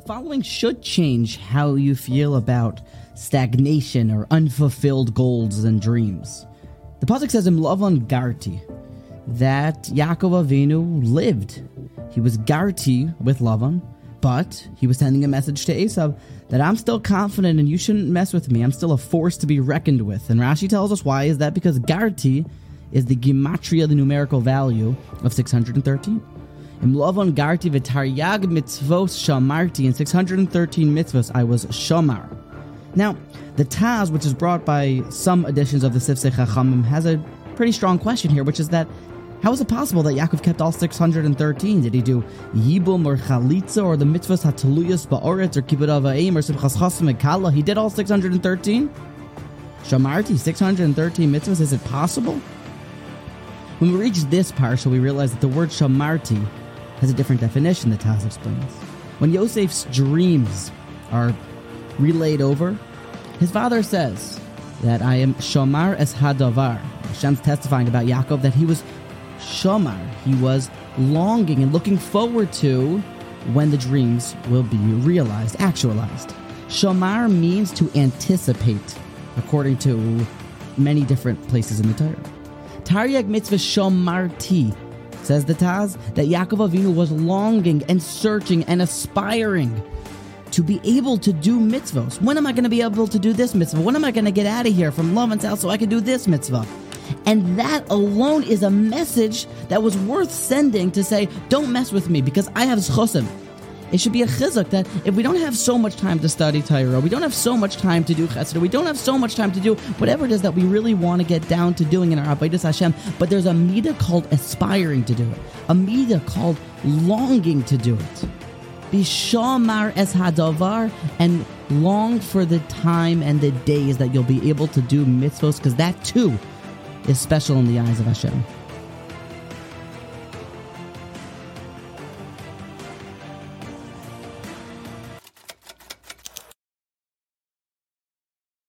The following should change how you feel about stagnation or unfulfilled goals and dreams. The pasuk says in Lavan Garti that Yaakov Avinu lived. He was Garti with Lavan, but he was sending a message to Esav that I'm still confident and you shouldn't mess with me. I'm still a force to be reckoned with. And Rashi tells us why is that? Because Garti is the gematria, the numerical value of 613. In Lavan Garti v'Taryag mitzvot shamarti, in 613 mitzvos I was shomar. Now, the Taz, which is brought by some editions of the Sivse Chachamim, has a pretty strong question here, which is that how is it possible that Yaakov kept all 613? Did he do Yibum or Chalitza or the Mitzvahs Hateluyas, Baoritz or Kibudava Aim or Sivchaschasim, Ekala? He did all 613? Shamarti, 613 mitzvahs, is it possible? When we reach this parsha, we realize that the word shamarti has a different definition, the Taz explains. When Yosef's dreams are relayed over, his father says that I am shomar es hadavar. Hashem's testifying about Yaakov that he was shomar. He was longing and looking forward to when the dreams will be realized, actualized. Shomar means to anticipate, according to many different places in the Torah. Taryag mitzvah shomarti, says the Taz, that Yaakov Avinu was longing and searching and aspiring to be able to do mitzvahs. When am I going to be able to do this mitzvah? When am I going to get out of here from Lavan's house so I can do this mitzvah? And that alone is a message that was worth sending to say, don't mess with me because I have zchusim. It should be a chizuk that if we don't have so much time to study Torah, we don't have so much time to do chesed, we don't have so much time to do whatever it is that we really want to get down to doing in our abaytas Hashem, but there's a midah called aspiring to do it, a midah called longing to do it. Be shomar es hadavar, and long for the time and the days that you'll be able to do mitzvos, because that too is special in the eyes of Hashem.